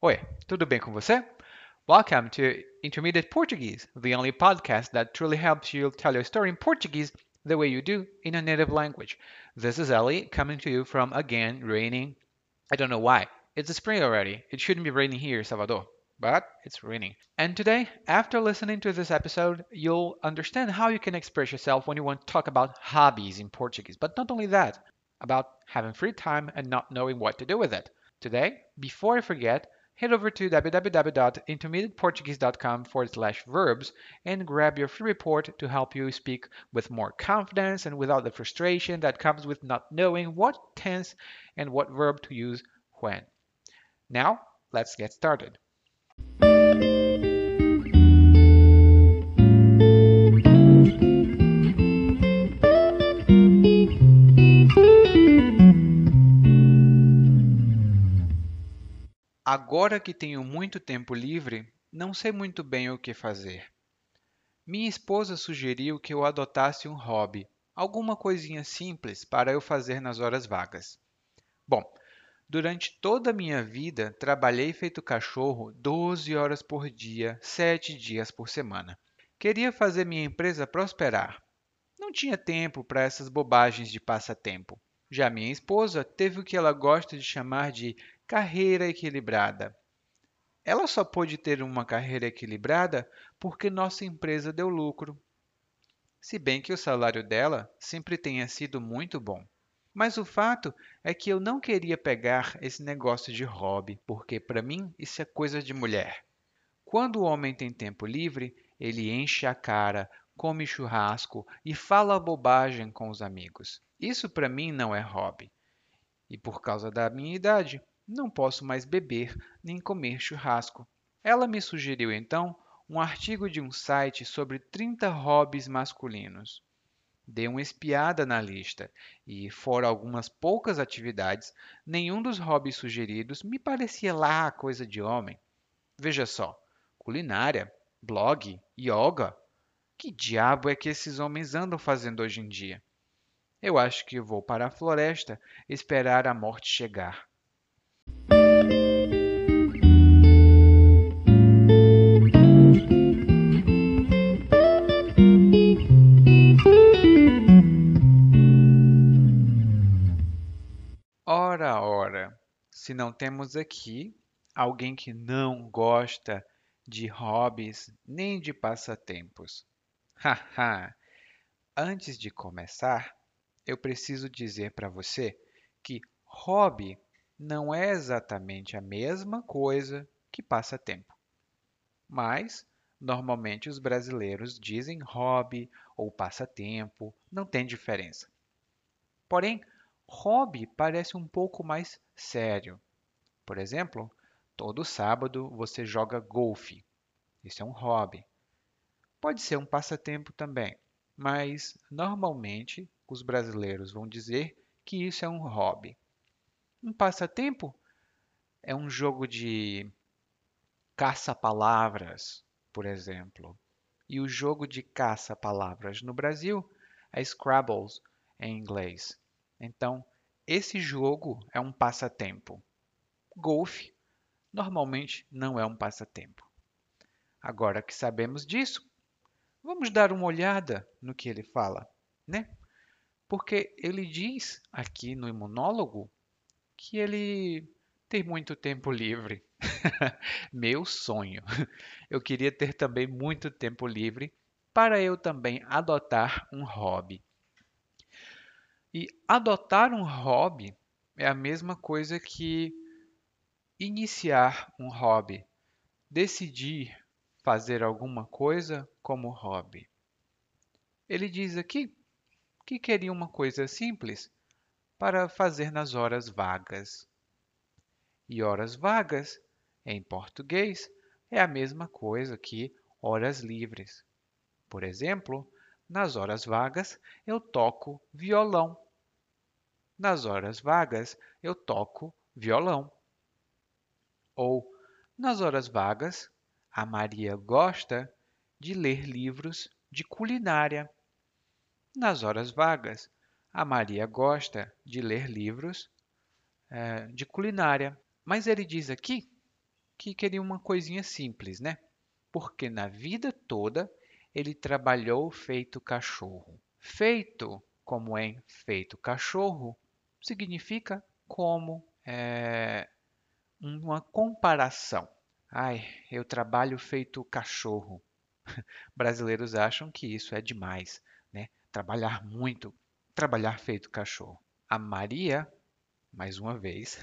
Oi, tudo bem com você? Welcome to Intermediate Portuguese, the only podcast that truly helps you tell your story in Portuguese the way you do in a native language. This is Ellie coming to you from, again, raining. I don't know why. It's the spring already. It shouldn't be raining here, Salvador, but it's raining. And today, after listening to this episode, you'll understand how you can express yourself when you want to talk about hobbies in Portuguese. But not only that, about having free time and not knowing what to do with it. Today, before I forget, head over to www.intermediateportuguese.com/verbs and grab your free report to help you speak with more confidence and without the frustration that comes with not knowing what tense and what verb to use when. Now, let's get started. Agora que tenho muito tempo livre, não sei muito bem o que fazer. Minha esposa sugeriu que eu adotasse um hobby, alguma coisinha simples para eu fazer nas horas vagas. Bom, durante toda a minha vida, trabalhei feito cachorro 12 horas por dia, 7 dias por semana. Queria fazer minha empresa prosperar. Não tinha tempo para essas bobagens de passatempo. Já minha esposa teve o que ela gosta de chamar de carreira equilibrada. Ela só pôde ter uma carreira equilibrada porque nossa empresa deu lucro. Se bem que o salário dela sempre tenha sido muito bom. Mas o fato é que eu não queria pegar esse negócio de hobby, porque para mim isso é coisa de mulher. Quando o homem tem tempo livre, ele enche a cara, come churrasco e fala bobagem com os amigos. Isso para mim não é hobby. E por causa da minha idade, não posso mais beber nem comer churrasco. Ela me sugeriu, então, um artigo de um site sobre 30 hobbies masculinos. Dei uma espiada na lista e, fora algumas poucas atividades, nenhum dos hobbies sugeridos me parecia lá coisa de homem. Veja só, culinária, blog, yoga. Que diabo é que esses homens andam fazendo hoje em dia? Eu acho que vou para a floresta esperar a morte chegar. Ora, ora, se não temos aqui alguém que não gosta de hobbies nem de passatempos. Haha! Antes de começar, eu preciso dizer para você que hobby não é exatamente a mesma coisa que passatempo. Mas, normalmente, os brasileiros dizem hobby ou passatempo, não tem diferença. Porém, hobby parece um pouco mais sério. Por exemplo, todo sábado você joga golfe. Isso é um hobby. Pode ser um passatempo também, mas, normalmente, os brasileiros vão dizer que isso é um hobby. Um passatempo é um jogo de caça-palavras, por exemplo. E o jogo de caça-palavras no Brasil é Scrabble em inglês. Então, esse jogo é um passatempo. Golfe normalmente não é um passatempo. Agora que sabemos disso, vamos dar uma olhada no que ele fala, né? Porque ele diz aqui no monólogo que ele tem muito tempo livre. Meu sonho! Eu queria ter também muito tempo livre para eu também adotar um hobby. E adotar um hobby é a mesma coisa que iniciar um hobby. Decidir fazer alguma coisa como hobby. Ele diz aqui que queria uma coisa simples para fazer nas horas vagas. E horas vagas, em português, é a mesma coisa que horas livres. Por exemplo, nas horas vagas eu toco violão. Nas horas vagas eu toco violão. Ou, nas horas vagas, a Maria gosta de ler livros de culinária. Nas horas vagas, a Maria gosta de ler livros de culinária, mas ele diz aqui que queria uma coisinha simples, né? Porque na vida toda ele trabalhou feito cachorro. Feito, como em feito cachorro, significa como uma comparação. Ai, eu trabalho feito cachorro. Brasileiros acham que isso é demais, né? Trabalhar muito, trabalhar feito cachorro. A Maria, mais uma vez,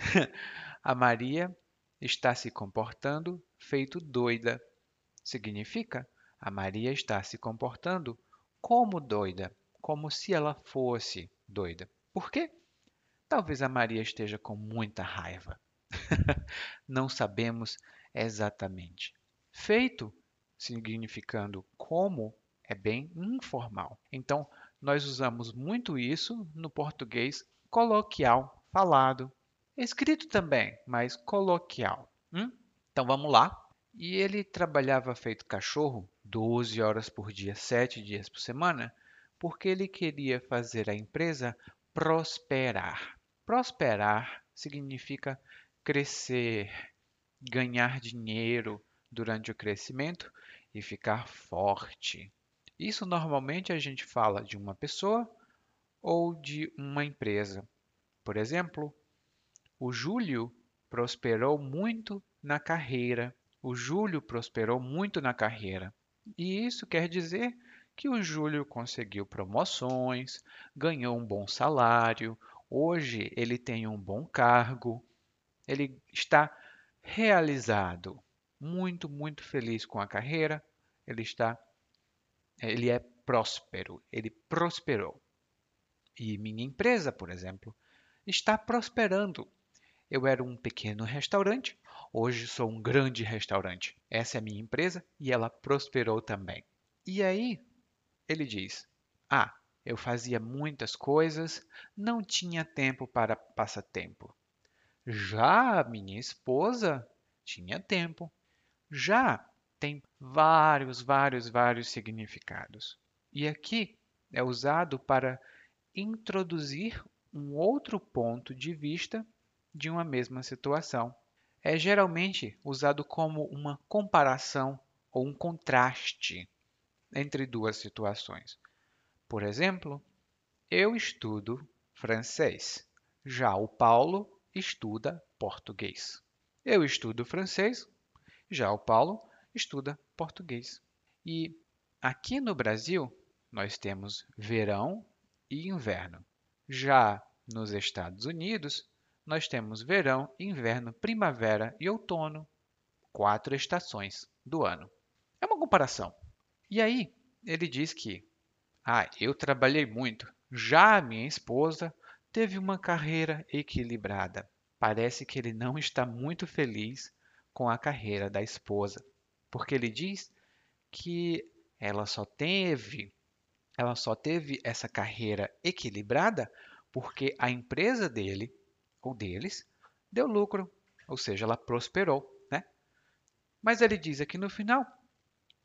a Maria está se comportando feito doida. Significa, a Maria está se comportando como doida, como se ela fosse doida. Por quê? Talvez a Maria esteja com muita raiva. Não sabemos exatamente. Feito, significando como, é bem informal. Então, nós usamos muito isso no português coloquial falado. Escrito também, mas coloquial. Então, vamos lá. E ele trabalhava feito cachorro 12 horas por dia, 7 dias por semana, porque ele queria fazer a empresa prosperar. Prosperar significa crescer, ganhar dinheiro durante o crescimento e ficar forte. Isso normalmente a gente fala de uma pessoa ou de uma empresa. Por exemplo, o Júlio prosperou muito na carreira. O Júlio prosperou muito na carreira. E isso quer dizer que o Júlio conseguiu promoções, ganhou um bom salário, hoje ele tem um bom cargo, ele está realizado, muito, muito feliz com a carreira, ele é próspero, ele prosperou. E minha empresa, por exemplo, está prosperando. Eu era um pequeno restaurante, hoje sou um grande restaurante. Essa é a minha empresa e ela prosperou também. E aí, ele diz, eu fazia muitas coisas, não tinha tempo para passatempo. Já minha esposa tinha tempo. Já tem vários significados. E aqui é usado para introduzir um outro ponto de vista de uma mesma situação. É geralmente usado como uma comparação ou um contraste entre duas situações. Por exemplo, eu estudo francês, já o Paulo estuda português. Eu estudo francês, já o Paulo estuda português. E aqui no Brasil, nós temos verão e inverno. Já nos Estados Unidos, nós temos verão, inverno, primavera e outono. 4 estações do ano. É uma comparação. E aí, ele diz que, eu trabalhei muito. Já a minha esposa teve uma carreira equilibrada. Parece que ele não está muito feliz com a carreira da esposa, porque ele diz que ela só teve essa carreira equilibrada porque a empresa dele ou deles deu lucro, ou seja, ela prosperou, né? Mas ele diz aqui no final,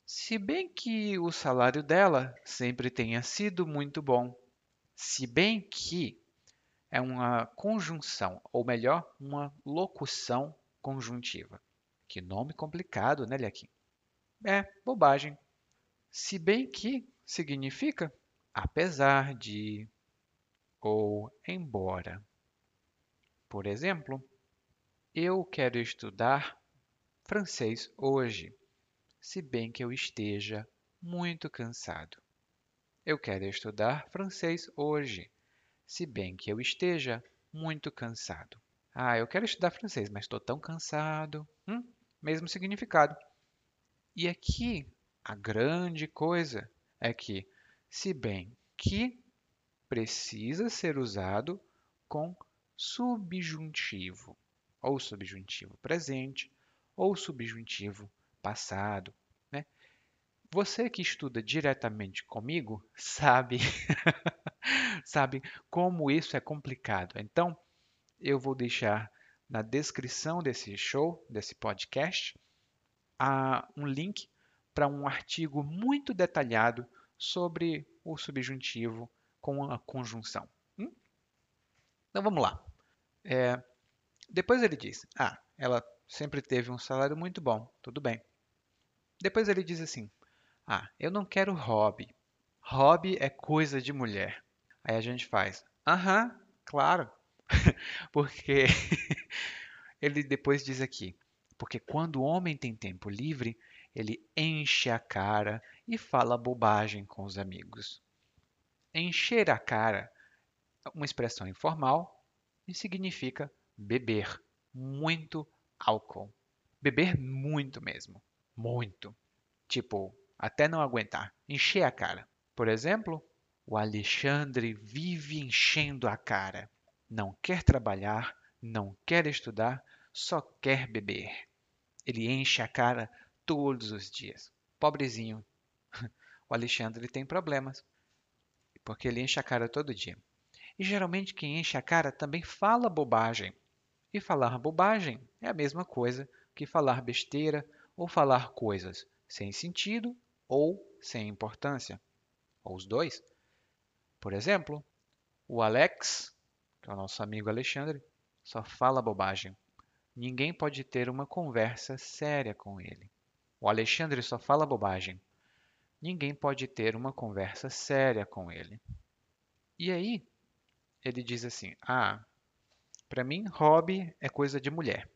se bem que o salário dela sempre tenha sido muito bom, se bem que é uma conjunção, ou melhor, uma locução conjuntiva. Que nome complicado, né, Lequim? É, bobagem. Se bem que significa apesar de ou embora. Por exemplo, eu quero estudar francês hoje, se bem que eu esteja muito cansado. Eu quero estudar francês hoje, se bem que eu esteja muito cansado. Eu quero estudar francês, mas estou tão cansado. Mesmo significado. E aqui, a grande coisa é que, se bem que, precisa ser usado com subjuntivo, ou subjuntivo presente, ou subjuntivo passado, né? Você que estuda diretamente comigo sabe como isso é complicado. Então, eu vou deixar na descrição desse show, desse podcast, um link para um artigo muito detalhado sobre o subjuntivo com a conjunção. Então, vamos lá. Depois ele diz, ela sempre teve um salário muito bom, tudo bem. Depois ele diz assim, ah, eu não quero hobby. Hobby é coisa de mulher. Aí a gente faz, aham, claro. Porque ele depois diz aqui, porque quando o homem tem tempo livre, ele enche a cara e fala bobagem com os amigos. Encher a cara, uma expressão informal, e significa beber muito álcool. Beber muito mesmo. Muito. Tipo, até não aguentar. Encher a cara. Por exemplo, o Alexandre vive enchendo a cara. Não quer trabalhar, não quer estudar, só quer beber. Ele enche a cara todos os dias. Pobrezinho. O Alexandre tem problemas, porque ele enche a cara todo dia. E geralmente quem enche a cara também fala bobagem. E falar bobagem é a mesma coisa que falar besteira ou falar coisas sem sentido ou sem importância. Ou os dois. Por exemplo, o Alex, que é o nosso amigo Alexandre, só fala bobagem. Ninguém pode ter uma conversa séria com ele. O Alexandre só fala bobagem. Ninguém pode ter uma conversa séria com ele. E aí, ele diz assim, ah, para mim, hobby é coisa de mulher.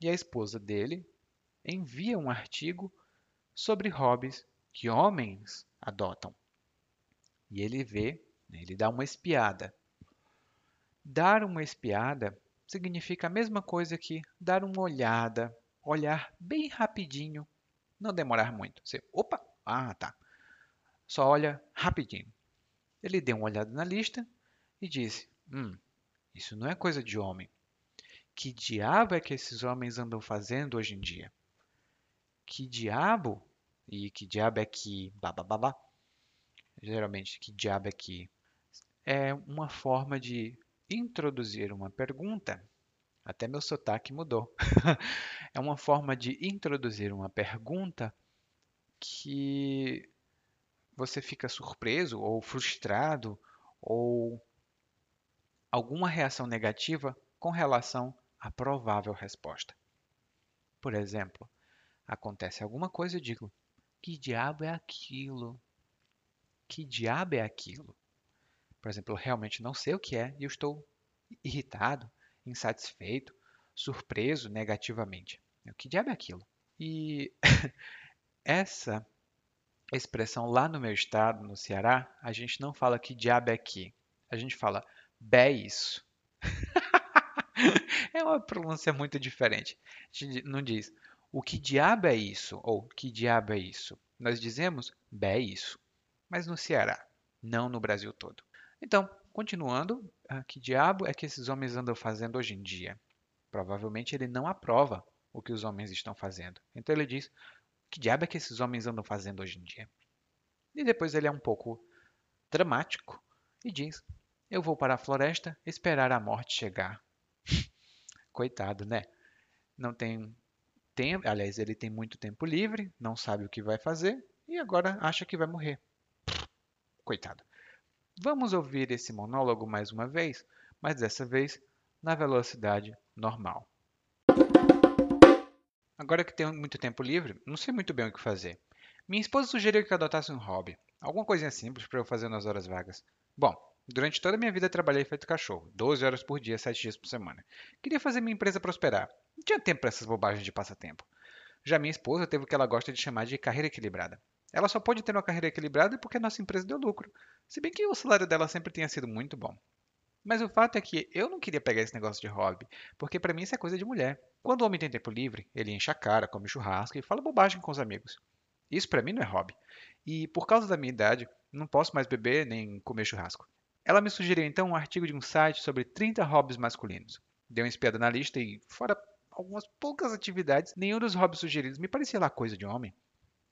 E a esposa dele envia um artigo sobre hobbies que homens adotam. E ele vê, ele dá uma espiada. Dar uma espiada significa a mesma coisa que dar uma olhada, olhar bem rapidinho, não demorar muito. Você, opa, ah, tá. Só olha rapidinho. Ele deu uma olhada na lista e disse, isso não é coisa de homem. Que diabo é que esses homens andam fazendo hoje em dia? Que diabo? E que diabo é que... bababá. Geralmente, que diabo é que... é uma forma de introduzir uma pergunta. Até meu sotaque mudou. É uma forma de introduzir uma pergunta que você fica surpreso ou frustrado ou... alguma reação negativa com relação à provável resposta. Por exemplo, acontece alguma coisa e eu digo, que diabo é aquilo? Que diabo é aquilo? Por exemplo, eu realmente não sei o que é e eu estou irritado, insatisfeito, surpreso negativamente. Que diabo é aquilo? E essa expressão lá no meu estado, no Ceará, a gente não fala que diabo é aqui. A gente fala... bé isso. É uma pronúncia muito diferente. A gente não diz, o que diabo é isso? Ou, que diabo é isso? Nós dizemos, bé isso. Mas no Ceará, não no Brasil todo. Então, continuando, que diabo é que esses homens andam fazendo hoje em dia? Provavelmente ele não aprova o que os homens estão fazendo. Então ele diz, que diabo é que esses homens andam fazendo hoje em dia? E depois ele é um pouco dramático e diz... eu vou para a floresta esperar a morte chegar. Coitado, né? Não tem tempo. Aliás, ele tem muito tempo livre, não sabe o que vai fazer e agora acha que vai morrer. Coitado. Vamos ouvir esse monólogo mais uma vez, mas dessa vez na velocidade normal. Agora que tenho muito tempo livre, não sei muito bem o que fazer. Minha esposa sugeriu que eu adotasse um hobby. Alguma coisinha simples para eu fazer nas horas vagas. Bom... durante toda a minha vida trabalhei feito cachorro, 12 horas por dia, 7 dias por semana. Queria fazer minha empresa prosperar. Não tinha tempo para essas bobagens de passatempo. Já minha esposa teve o que ela gosta de chamar de carreira equilibrada. Ela só pôde ter uma carreira equilibrada porque a nossa empresa deu lucro, se bem que o salário dela sempre tenha sido muito bom. Mas o fato é que eu não queria pegar esse negócio de hobby, porque para mim isso é coisa de mulher. Quando o homem tem tempo livre, ele enche a cara, come churrasco e fala bobagem com os amigos. Isso para mim não é hobby. E por causa da minha idade, não posso mais beber nem comer churrasco. Ela me sugeriu, então, um artigo de um site sobre 30 hobbies masculinos. Dei uma espiada na lista e, fora algumas poucas atividades, nenhum dos hobbies sugeridos me parecia lá coisa de homem.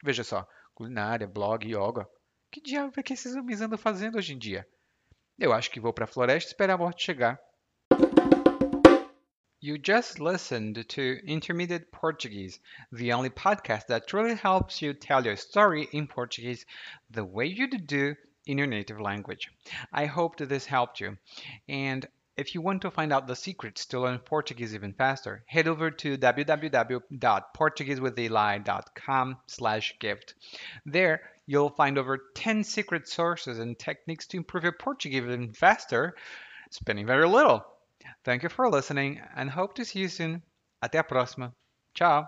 Veja só, culinária, blog, yoga... que diabo é que esses homens andam fazendo hoje em dia? Eu acho que vou para a floresta esperar a morte chegar. You just listened to Intermediate Portuguese, the only podcast that truly helps you tell your story in Portuguese the way you do in your native language. I hope that this helped you. And If you want to find out the secrets to learn Portuguese even faster, head over to www.portuguesewitheli.com/gift. There, you'll find over 10 secret sources and techniques to improve your Portuguese even faster, spending very little. Thank you for listening and hope to see you soon. Até a próxima. Tchau.